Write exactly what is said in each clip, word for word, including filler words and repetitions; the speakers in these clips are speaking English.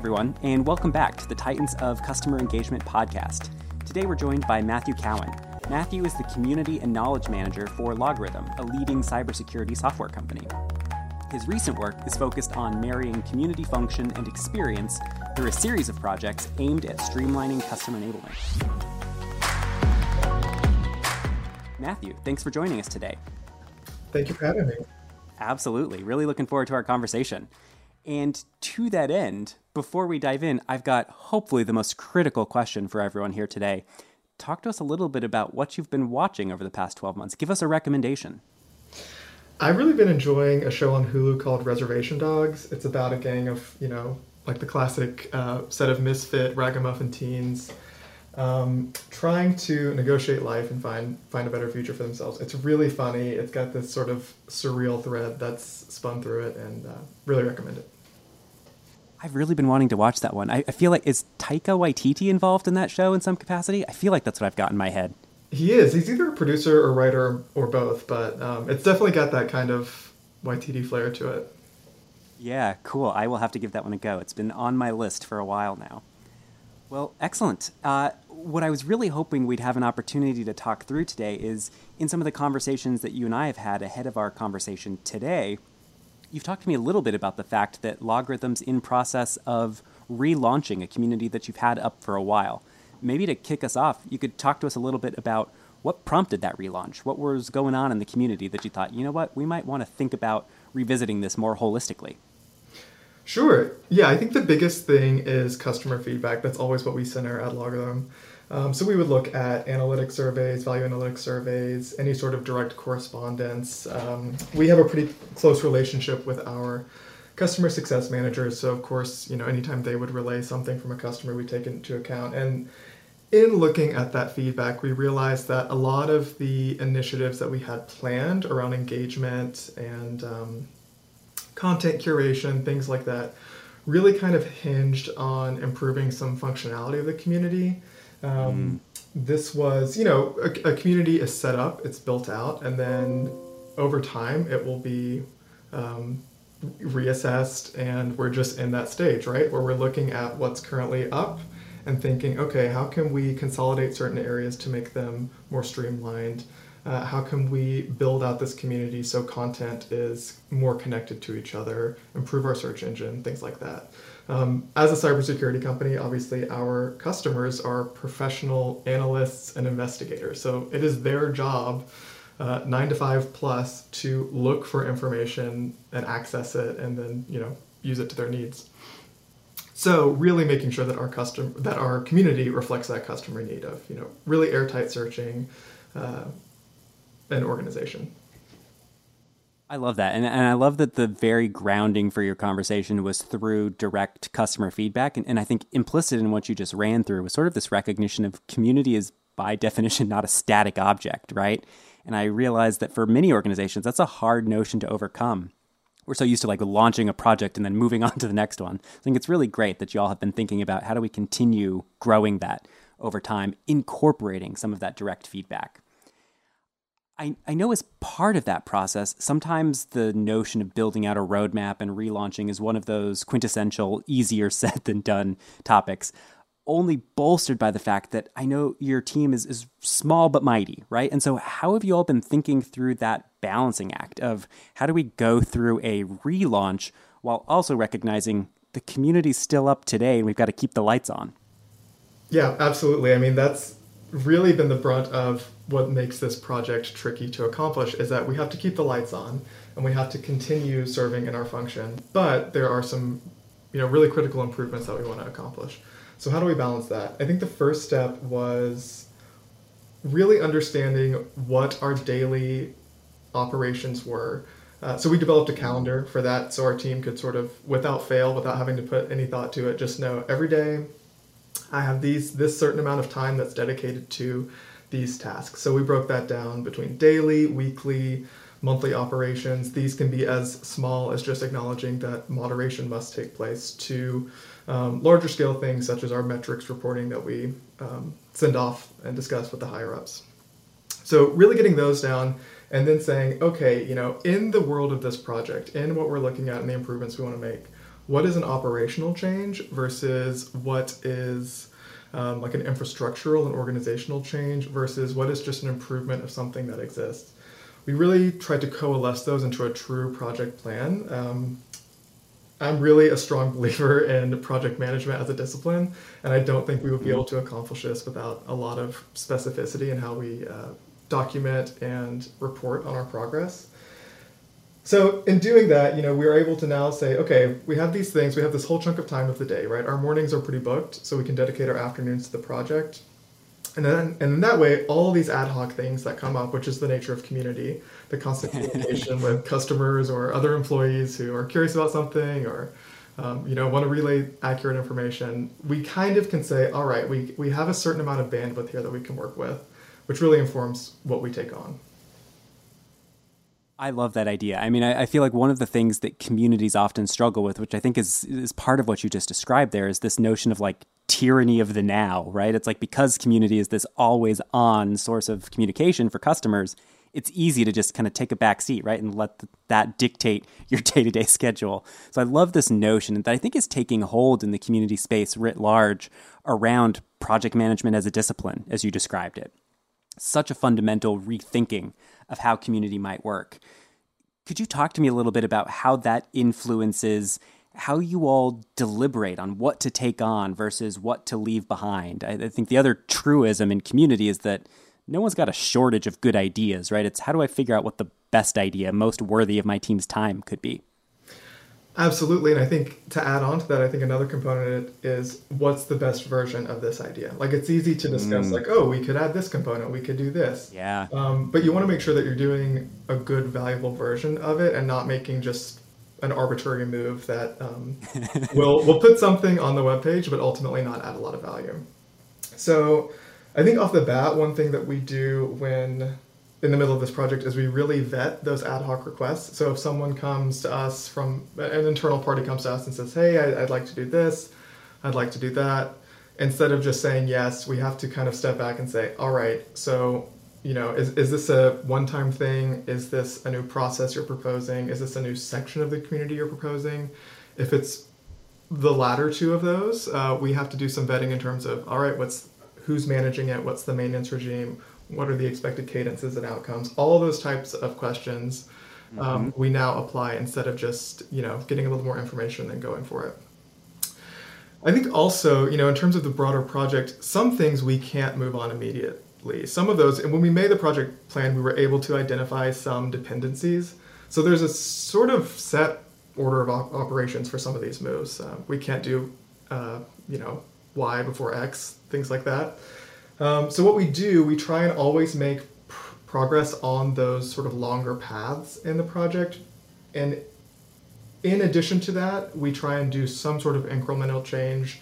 everyone, and welcome back to the Titans of Customer Engagement podcast. Today we're joined by Matthew Cowan. Matthew is the Community and Knowledge Manager for LogRhythm, a leading cybersecurity software company. His recent work is focused on marrying community function and experience through a series of projects aimed at streamlining customer enablement. Matthew, thanks for joining us today. Thank you for having me. Absolutely. Really looking forward to our conversation. And to that end, before we dive in, I've got hopefully the most critical question for everyone here today. Talk to us a little bit about what you've been watching over the past twelve months. Give us a recommendation. I've really been enjoying a show on Hulu called Reservation Dogs. It's about a gang of, you know, like the classic uh, set of misfit ragamuffin teens um, trying to negotiate life and find find a better future for themselves. It's really funny. It's got this sort of surreal thread that's spun through it, and uh, really recommend it. I've really been wanting to watch that one. I, I feel like, is Taika Waititi involved in that show in some capacity? I feel like that's what I've got in my head. He is. He's either a producer or writer or both, but um, it's definitely got that kind of Waititi flair to it. Yeah, cool. I will have to give that one a go. It's been on my list for a while now. Well, excellent. Uh, what I was really hoping we'd have an opportunity to talk through today is, in some of the conversations that you and I have had ahead of our conversation today, you've talked to me a little bit about the fact that LogRhythm's in process of relaunching a community that you've had up for a while. Maybe to kick us off, you could talk to us a little bit about what prompted that relaunch. What was going on in the community that you thought, you know what, we might want to think about revisiting this more holistically? Sure. Yeah, I think the biggest thing is customer feedback. That's always what we center at LogRhythm. Um, so we would look at analytic surveys, value analytic surveys, any sort of direct correspondence. Um, we have a pretty close relationship with our customer success managers, so of course, you know, anytime they would relay something from a customer, we take it into account. And in looking at that feedback, we realized that a lot of the initiatives that we had planned around engagement and um, content curation, things like that, really kind of hinged on improving some functionality of the community. Um, mm. This was, you know, a, a community is set up, it's built out, and then over time, it will be um, reassessed, and we're just in that stage, right, where we're looking at what's currently up and thinking, okay, how can we consolidate certain areas to make them more streamlined? Uh, how can we build out this community so content is more connected to each other, improve our search engine, things like that. Um, as a cybersecurity company, obviously our customers are professional analysts and investigators, so it is their job Uh, nine to five plus to look for information and access it, and then, you know, use it to their needs. So really making sure that our custom that our community reflects that customer need of, you know, really airtight searching uh, and organization. I love that. And, and I love that the very grounding for your conversation was through direct customer feedback. And, and I think implicit in what you just ran through was sort of this recognition of community is by definition not a static object, right? And I realized that for many organizations, that's a hard notion to overcome. We're so used to like launching a project and then moving on to the next one. I think it's really great that you all have been thinking about how do we continue growing that over time, incorporating some of that direct feedback. I, I know as part of that process, sometimes the notion of building out a roadmap and relaunching is one of those quintessential easier said than done topics, only bolstered by the fact that I know your team is, is small but mighty, right? And so how have you all been thinking through that balancing act of how do we go through a relaunch while also recognizing the community's still up today and we've got to keep the lights on? Yeah, absolutely. I mean, that's really been the brunt of what makes this project tricky to accomplish is that we have to keep the lights on and we have to continue serving in our function, but there are some, you know, really critical improvements that we want to accomplish. So how do we balance that? I think the first step was really understanding what our daily operations were. Uh, so we developed a calendar for that so our team could sort of, without fail, without having to put any thought to it, just know every day I have these this certain amount of time that's dedicated to these tasks. So we broke that down between daily, weekly, monthly operations. These can be as small as just acknowledging that moderation must take place to um, larger scale things such as our metrics reporting that we um, send off and discuss with the higher ups. So really getting those down and then saying, okay, you know, in the world of this project, in what we're looking at and the improvements we want to make, what is an operational change versus what is um, like an infrastructural and organizational change versus what is just an improvement of something that exists. We really tried to coalesce those into a true project plan. Um, I'm really a strong believer in project management as a discipline, and I don't think we would be able to accomplish this without a lot of specificity in how we uh, document and report on our progress. So in doing that, you know, we are able to now say, okay, we have these things, we have this whole chunk of time of the day, right? Our mornings are pretty booked, so we can dedicate our afternoons to the project. And then and in that way, all these ad hoc things that come up, which is the nature of community, the constant communication with customers or other employees who are curious about something or um, you know, want to relay accurate information, we kind of can say, all right, we, we have a certain amount of bandwidth here that we can work with, which really informs what we take on. I love that idea. I mean, I, I feel like one of the things that communities often struggle with, which I think is is part of what you just described there, is this notion of like tyranny of the now, right? It's like, because community is this always on source of communication for customers, it's easy to just kind of take a back seat, right? And let th- that dictate your day-to-day schedule. So I love this notion that I think is taking hold in the community space writ large around project management as a discipline, as you described it. Such a fundamental rethinking of how community might work. Could you talk to me a little bit about how that influences how you all deliberate on what to take on versus what to leave behind? I, I think the other truism in community is that no one's got a shortage of good ideas, right? It's how do I figure out what the best idea, most worthy of my team's time could be? Absolutely. And I think to add on to that, I think another component is what's the best version of this idea? Like, it's easy to discuss mm. like, oh, we could add this component, we could do this. Yeah. Um, but you want to make sure that you're doing a good, valuable version of it and not making just an arbitrary move that um, will will put something on the webpage, but ultimately not add a lot of value. So I think off the bat, one thing that we do when in the middle of this project is we really vet those ad hoc requests. So if someone comes to us from an internal party comes to us and says, hey, I'd like to do this, I'd like to do that, instead of just saying yes, we have to kind of step back and say, all right, so, you know, is, is this a one-time thing? Is this a new process you're proposing? Is this a new section of the community you're proposing? If it's the latter two of those, uh, we have to do some vetting in terms of, all right, what's who's managing it? What's the maintenance regime? What are the expected cadences and outcomes? All those types of questions um, mm-hmm. we now apply instead of just, you know, getting a little more information and going for it. I think also, you know, in terms of the broader project, some things we can't move on immediately. Some of those, and when we made the project plan, we were able to identify some dependencies. So there's a sort of set order of op- operations for some of these moves. Uh, we can't do, uh, you know, Y before X, things like that. Um, so what we do, we try and always make pr- progress on those sort of longer paths in the project. And in addition to that, we try and do some sort of incremental change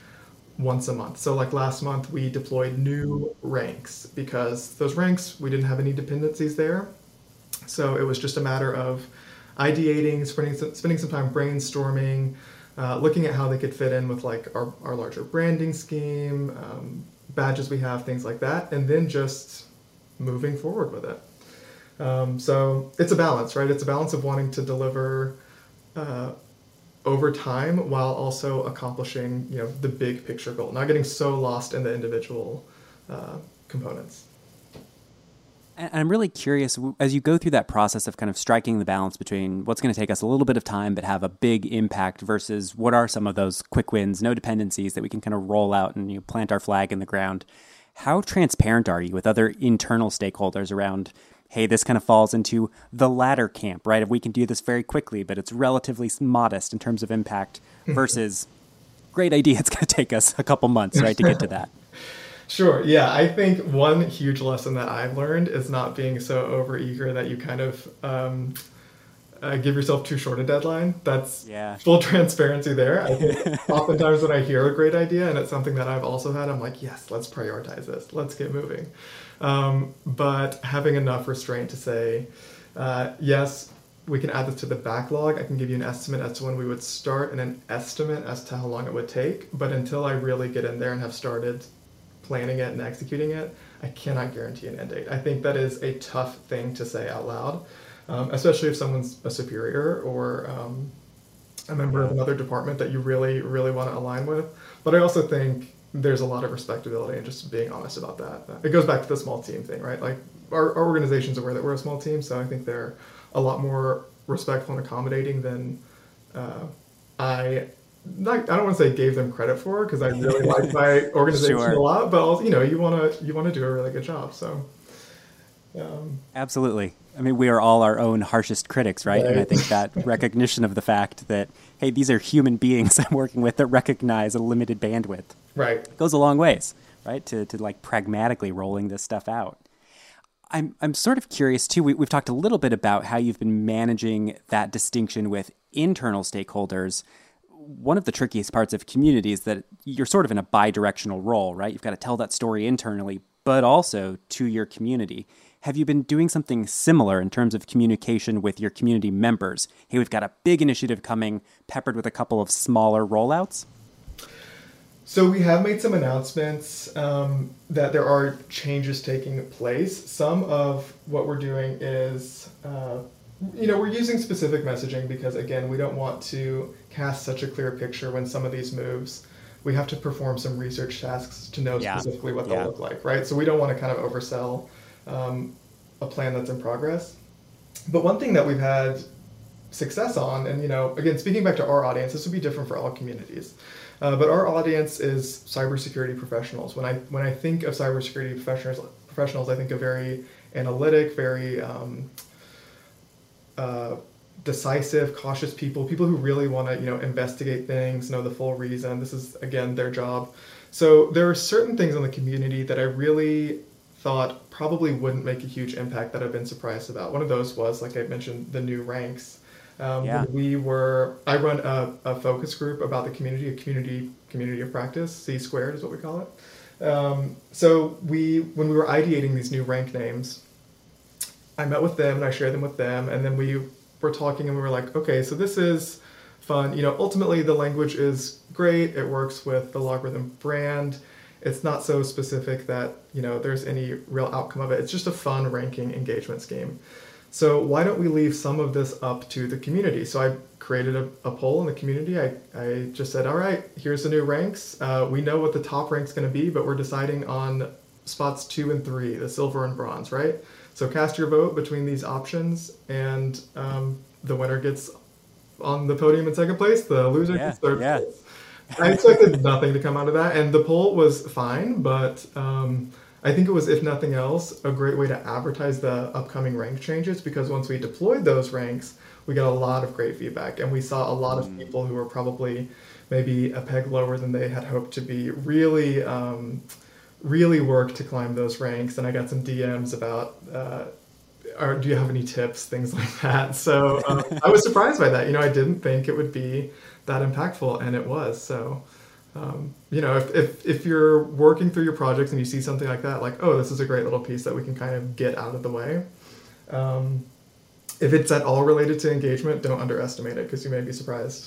once a month. So like last month, we deployed new ranks because those ranks, we didn't have any dependencies there. So it was just a matter of ideating, spending some, spending some time brainstorming, uh, looking at how they could fit in with like our, our larger branding scheme, um, badges we have, things like that, and then just moving forward with it. Um, so it's a balance, right? It's a balance of wanting to deliver uh, over time while also accomplishing, you know, the big picture goal, not getting so lost in the individual uh, components. And I'm really curious, as you go through that process of kind of striking the balance between what's going to take us a little bit of time but have a big impact versus what are some of those quick wins, no dependencies that we can kind of roll out and, you know, plant our flag in the ground, how transparent are you with other internal stakeholders around, hey, this kind of falls into the latter camp, right? If we can do this very quickly, but it's relatively modest in terms of impact versus great idea, it's going to take us a couple months, right, to get to that. Sure. Yeah. I think one huge lesson that I've learned is not being so overeager that you kind of um, uh, give yourself too short a deadline. That's yeah. full transparency there. I think oftentimes when I hear a great idea and it's something that I've also had, I'm like, yes, let's prioritize this. Let's get moving. Um, but having enough restraint to say, uh, yes, we can add this to the backlog. I can give you an estimate as to when we would start and an estimate as to how long it would take. But until I really get in there and have started planning it and executing it, I cannot guarantee an end date. I think that is a tough thing to say out loud, um, especially if someone's a superior or um, a member of another department that you really, really want to align with. But I also think there's a lot of respectability in just being honest about that. It goes back to the small team thing, right? Like our, our organization's aware that we're a small team, so I think they're a lot more respectful and accommodating than uh, I... Like, I don't want to say gave them credit for, because I really like my organization sure. a lot, but also, you know, you want to you want to do a really good job. So, um, absolutely. I mean, we are all our own harshest critics, right? right? And I think that recognition of the fact that, hey, these are human beings I'm working with that recognize a limited bandwidth, right, it goes a long ways, right? To to like pragmatically rolling this stuff out. I'm I'm sort of curious too. We, we've talked a little bit about how you've been managing that distinction with internal stakeholders. One of the trickiest parts of community is that you're sort of in a bi-directional role, right? You've got to tell that story internally, but also to your community. Have you been doing something similar in terms of communication with your community members? Hey, we've got a big initiative coming, peppered with a couple of smaller rollouts. So we have made some announcements um, that there are changes taking place. Some of what we're doing is... Uh, You know, we're using specific messaging because, again, we don't want to cast such a clear picture when some of these moves. We have to perform some research tasks to know yeah. specifically what yeah. they'll look like, right? So we don't want to kind of oversell um, a plan that's in progress. But one thing that we've had success on, and, you know, again, speaking back to our audience, this would be different for all communities. Uh, but our audience is cybersecurity professionals. When I when I think of cybersecurity professionals, professionals I think of very analytic, very... Um, Uh, decisive, cautious people, people who really want to, you know, investigate things, know the full reason. This is, again, their job. So there are certain things in the community that I really thought probably wouldn't make a huge impact that I've been surprised about. One of those was, like I mentioned, the new ranks. Um, yeah. We were, I run a, a focus group about the community, a community, community of practice, C squared is what we call it. Um, so we, when we were ideating these new rank names, I met with them and I shared them with them, and then we were talking and we were like, okay, so this is fun. You know, ultimately the language is great. It works with the LogRhythm brand. It's not so specific that, you know, there's any real outcome of it. It's just a fun ranking engagement scheme. So why don't we leave some of this up to the community? So I created a, a poll in the community. I, I just said, all right, here's the new ranks. Uh, we know what the top rank's going to be, but we're deciding on spots two and three, the silver and bronze, right? So cast your vote between these options, and um, the winner gets on the podium in second place. The loser yeah, gets third yeah. place. I expected nothing to come out of that, and the poll was fine, but um, I think it was, if nothing else, a great way to advertise the upcoming rank changes, because once we deployed those ranks, we got a lot of great feedback, and we saw a lot mm. of people who were probably maybe a peg lower than they had hoped to be really... Um, really work to climb those ranks. And I got some D Ms about, uh, or do you have any tips, things like that. So um, I was surprised by that. You know, I didn't think it would be that impactful, and it was. So, um, you know, if, if, if you're working through your projects and you see something like that, like, oh, this is a great little piece that we can kind of get out of the way. Um, if it's at all related to engagement, don't underestimate it, because you may be surprised.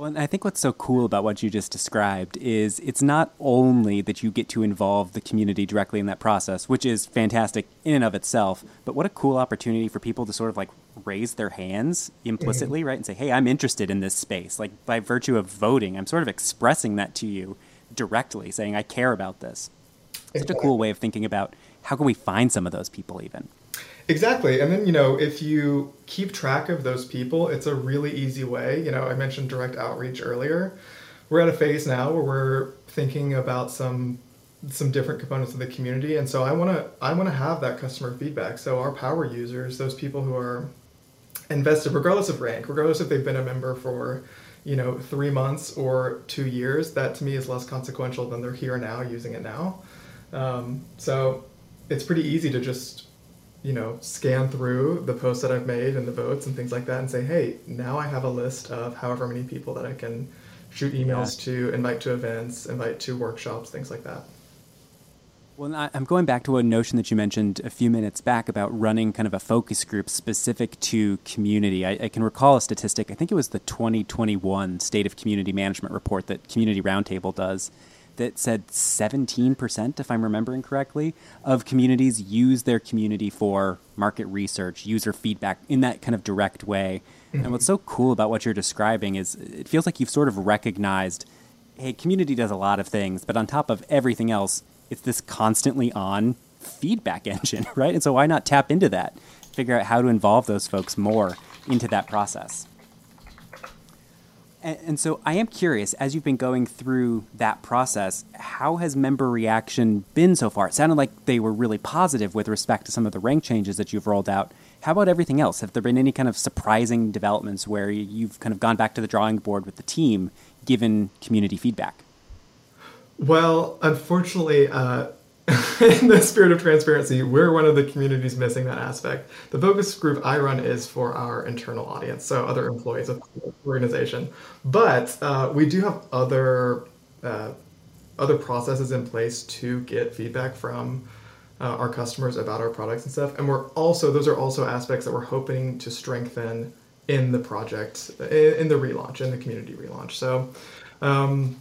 Well, and I think what's so cool about what you just described is it's not only that you get to involve the community directly in that process, which is fantastic in and of itself, but what a cool opportunity for people to sort of like raise their hands implicitly, right? And say, hey, I'm interested in this space. Like by virtue of voting, I'm sort of expressing that to you directly, saying I care about this. It's such a cool way of thinking about how can we find some of those people even. Exactly. And then, you know, if you keep track of those people, it's a really easy way. You know, I mentioned direct outreach earlier. We're at a phase now where we're thinking about some some different components of the community. And so I want to I want to have that customer feedback. So our power users, those people who are invested regardless of rank, regardless if they've been a member for, you know, three months or two years, that to me is less consequential than they're here now using it now. Um, so it's pretty easy to just... you know, scan through the posts that I've made and the votes and things like that and say, hey, now I have a list of however many people that I can shoot emails yeah. to, invite to events, invite to workshops, things like that. Well, I'm going back to a notion that you mentioned a few minutes back about running kind of a focus group specific to community. I, I can recall a statistic. I think it was the twenty twenty-one State of Community Management report that Community Roundtable does that said seventeen percent, if I'm remembering correctly, of communities use their community for market research, user feedback in that kind of direct way. Mm-hmm. And what's so cool about what you're describing is it feels like you've sort of recognized, hey, community does a lot of things, but on top of everything else, it's this constantly on feedback engine, right? And so why not tap into that, figure out how to involve those folks more into that process? And so I am curious, as you've been going through that process, how has member reaction been so far? It sounded like they were really positive with respect to some of the rank changes that you've rolled out. How about everything else? Have there been any kind of surprising developments where you've kind of gone back to the drawing board with the team, given community feedback? Well, unfortunately, uh, in the spirit of transparency, we're one of the communities missing that aspect. The focus group I run is for our internal audience, so other employees of the organization. But uh, we do have other uh, other processes in place to get feedback from uh, our customers about our products and stuff. And we're also, those are also aspects that we're hoping to strengthen in the project, in, in the relaunch, in the community relaunch. So, um,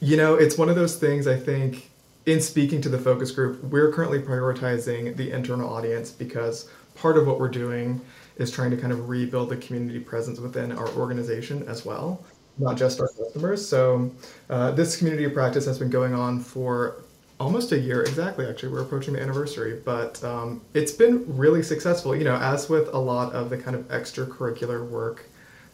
you know, it's one of those things, I think. In speaking to the focus group, we're currently prioritizing the internal audience because part of what we're doing is trying to kind of rebuild the community presence within our organization as well, not just our customers. So uh, this community of practice has been going on for almost a year exactly, actually. We're approaching the anniversary, but um, it's been really successful. You know, as with a lot of the kind of extracurricular work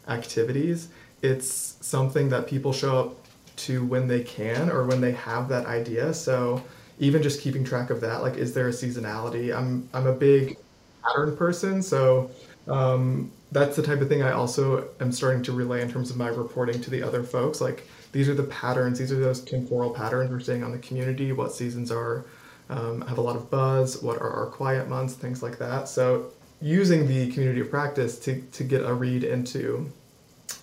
activities, it's something that people show up to when they can or when they have that idea. So even just keeping track of that, like, is there a seasonality? I'm I'm a big pattern person, so um, that's the type of thing I also am starting to relay in terms of my reporting to the other folks. Like, these are the patterns, these are those temporal patterns we're seeing on the community, what seasons are um, have a lot of buzz, what are our quiet months, things like that. So using the community of practice to, to get a read into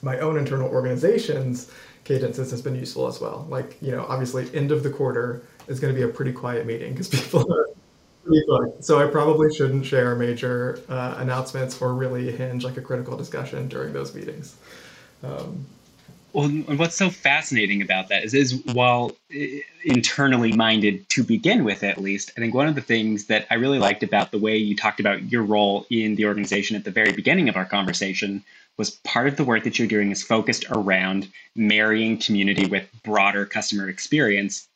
my own internal organization's cadences has been useful as well. Like, you know, obviously end of the quarter is going to be a pretty quiet meeting because people are pretty quiet. So I probably shouldn't share major uh, announcements or really hinge like a critical discussion during those meetings. Um, well, and what's so fascinating about that is, is while internally minded to begin with, at least, I think one of the things that I really liked about the way you talked about your role in the organization at the very beginning of our conversation was part of the work that you're doing is focused around marrying community with broader customer experience.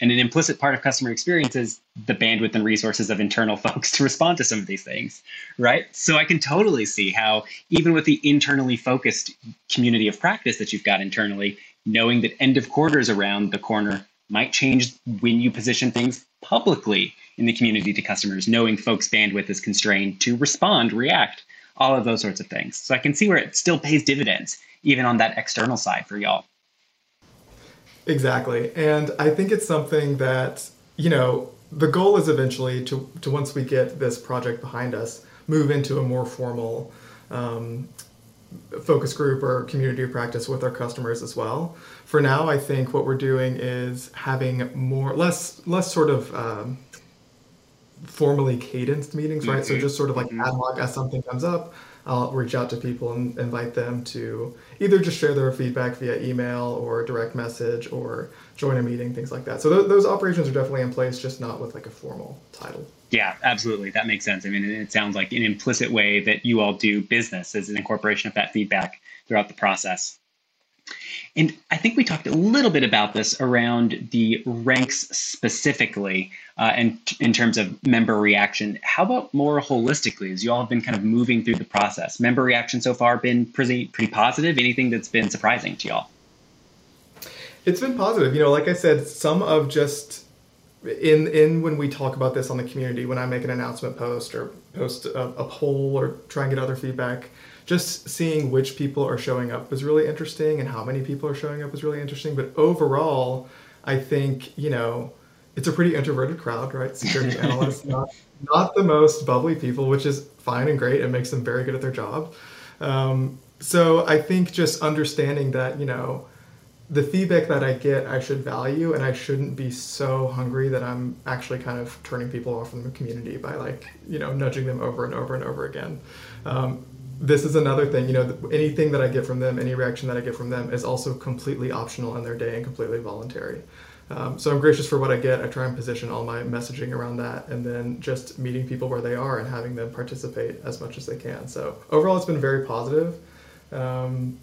And an implicit part of customer experience is the bandwidth and resources of internal folks to respond to some of these things, right? So I can totally see how even with the internally focused community of practice that you've got internally, knowing that end of quarter is around the corner might change when you position things publicly in the community to customers, knowing folks' bandwidth is constrained to respond, react, all of those sorts of things. So I can see where it still pays dividends, even on that external side for y'all. Exactly. And I think it's something that, you know, the goal is eventually to, to once we get this project behind us, move into a more formal um, focus group or community of practice with our customers as well. For now, I think what we're doing is having more, less, less sort of, um, formally cadenced meetings, right? Mm-hmm. So just sort of like ad hoc, as something comes up, I'll reach out to people and invite them to either just share their feedback via email or direct message or join a meeting, things like that. So th- those operations are definitely in place, just not with like a formal title. Yeah, absolutely. That makes sense. I mean, it sounds like an implicit way that you all do business is an incorporation of that feedback throughout the process. And I think we talked a little bit about this around the ranks specifically uh, and in terms of member reaction. How about more holistically, as you all have been kind of moving through the process? Member reaction so far been pretty, pretty positive? Anything that's been surprising to y'all? It's been positive. You know, like I said, some of just in in when we talk about this on the community, when I make an announcement post or post a, a poll or try and get other feedback, just seeing which people are showing up is really interesting and how many people are showing up is really interesting. But overall, I think, you know, it's a pretty introverted crowd, right? Security analysts, not, not the most bubbly people, which is fine and great. It makes them very good at their job. Um, so I think just understanding that, you know, the feedback that I get, I should value, and I shouldn't be so hungry that I'm actually kind of turning people off from the community by, like, you know, nudging them over and over and over again. Um, This is another thing, you know, anything that I get from them, any reaction that I get from them is also completely optional in their day and completely voluntary. Um, so I'm gracious for what I get. I try and position all my messaging around that, and then just meeting people where they are and having them participate as much as they can. So overall, it's been very positive. Um,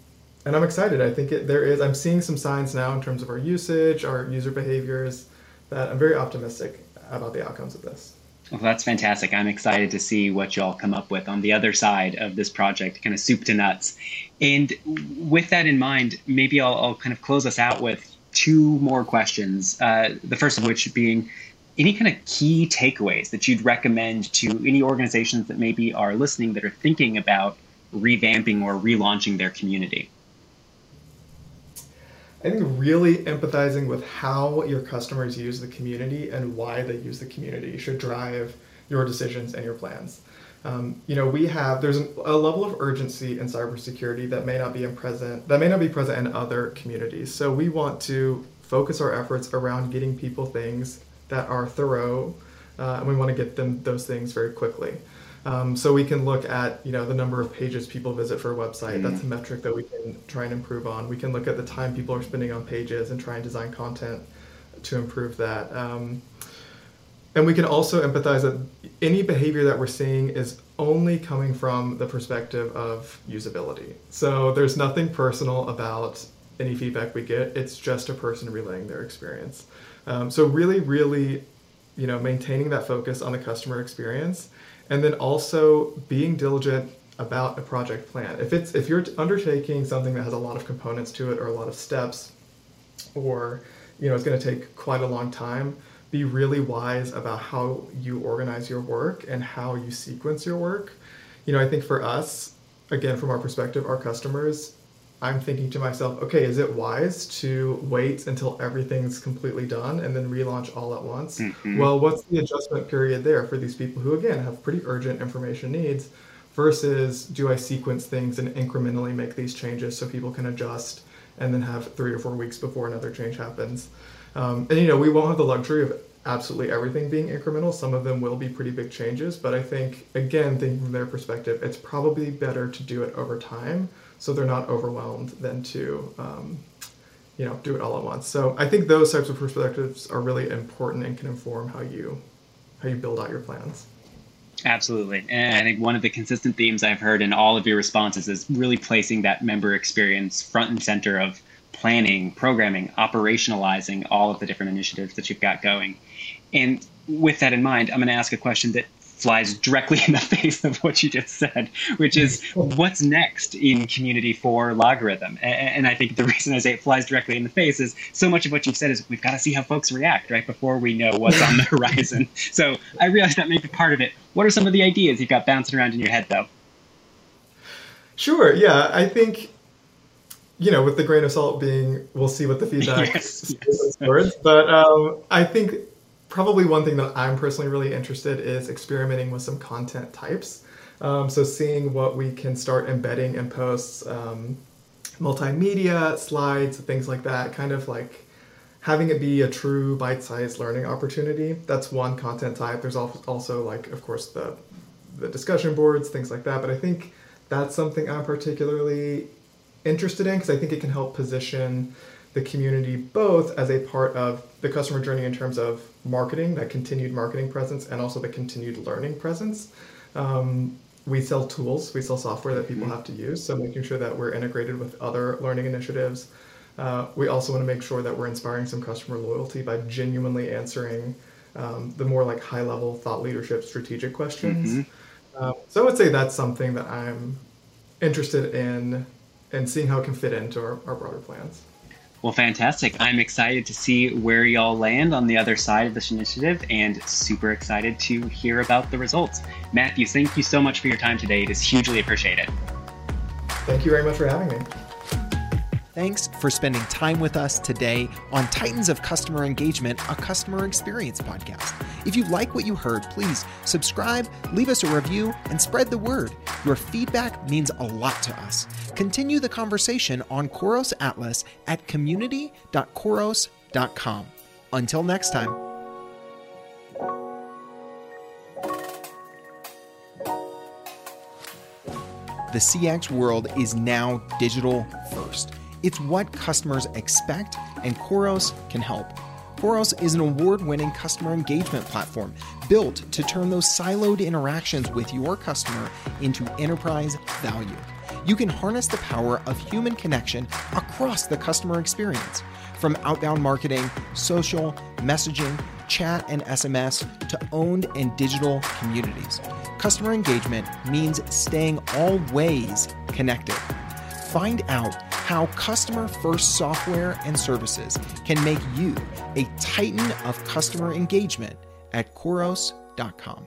and I'm excited. I think it, there is, I'm seeing some signs now in terms of our usage, our user behaviors, that I'm very optimistic about the outcomes of this. Well, that's fantastic. I'm excited to see what y'all come up with on the other side of this project, kind of soup to nuts. And with that in mind, maybe I'll, I'll kind of close us out with two more questions. Uh, the first of which being, any kind of key takeaways that you'd recommend to any organizations that maybe are listening that are thinking about revamping or relaunching their community? I think really empathizing with how your customers use the community and why they use the community should drive your decisions and your plans. Um, you know, we have, there's an, a level of urgency in cybersecurity that may not be in present, that may not be present in other communities. So we want to focus our efforts around getting people things that are thorough, uh, and we want to get them those things very quickly. Um, so we can look at, you know, the number of pages people visit for a website. That's a metric that we can try and improve on. We can look at the time people are spending on pages and try and design content to improve that. Um, and we can also empathize that any behavior that we're seeing is only coming from the perspective of usability. So there's nothing personal about any feedback we get. It's just a person relaying their experience. Um, so really, really, you know, maintaining that focus on the customer experience. And then also being diligent about a project plan. If it's if you're undertaking something that has a lot of components to it or a lot of steps, or you know it's going to take quite a long time, be really wise about how you organize your work and how you sequence your work. You know, I think for us, again, from our perspective, our customers, I'm thinking to myself, okay, is it wise to wait until everything's completely done and then relaunch all at once? Mm-hmm. Well, what's the adjustment period there for these people who, again, have pretty urgent information needs versus do I sequence things and incrementally make these changes so people can adjust and then have three or four weeks before another change happens? Um, and, you know, we won't have the luxury of absolutely everything being incremental. Some of them will be pretty big changes, but I think, again, thinking from their perspective, it's probably better to do it over time so they're not overwhelmed than to, um, you know, do it all at once. So I think those types of perspectives are really important and can inform how you, how you build out your plans. Absolutely. And I think one of the consistent themes I've heard in all of your responses is really placing that member experience front and center of planning, programming, operationalizing all of the different initiatives that you've got going. And with that in mind, I'm going to ask a question that flies directly in the face of what you just said, which is what's next in community for LogRhythm? And I think the reason I say it flies directly in the face is so much of what you've said is we've got to see how folks react right before we know what's on the horizon. So I realize that may be part of it. What are some of the ideas you've got bouncing around in your head though? Sure. Yeah, I think, you know, with the grain of salt being, we'll see what the feedback yes, is. Yes. But um, I think probably one thing that I'm personally really interested is experimenting with some content types. Um, so seeing what we can start embedding in posts, um, multimedia, slides, things like that, kind of like having it be a true bite-sized learning opportunity. That's one content type. There's also, like, of course, the, the discussion boards, things like that. But I think that's something I'm particularly interested in because I think it can help position the community both as a part of the customer journey in terms of marketing, that continued marketing presence, and also the continued learning presence. Um, we sell tools, we sell software that people have to use, so making sure that we're integrated with other learning initiatives. Uh, we also want to make sure that we're inspiring some customer loyalty by genuinely answering um, the more like high-level thought leadership strategic questions. Mm-hmm. um, so I would say that's something that I'm interested in and seeing how it can fit into our, our broader plans. Well, fantastic. I'm excited to see where y'all land on the other side of this initiative and super excited to hear about the results. Matthew, thank you so much for your time today. It is hugely appreciated. Thank you very much for having me. Thanks for spending time with us today on Titans of Customer Engagement, a customer experience podcast. If you like what you heard, please subscribe, leave us a review, and spread the word. Your feedback means a lot to us. Continue the conversation on Khoros Atlas at community dot khoros dot com. Until next time. The C X world is now digital first. It's what customers expect, and Khoros can help. Khoros is an award-winning customer engagement platform built to turn those siloed interactions with your customer into enterprise value. You can harness the power of human connection across the customer experience, from outbound marketing, social, messaging, chat and S M S, to owned and digital communities. Customer engagement means staying always connected. Find out how customer-first software and services can make you a titan of customer engagement at khoros dot com.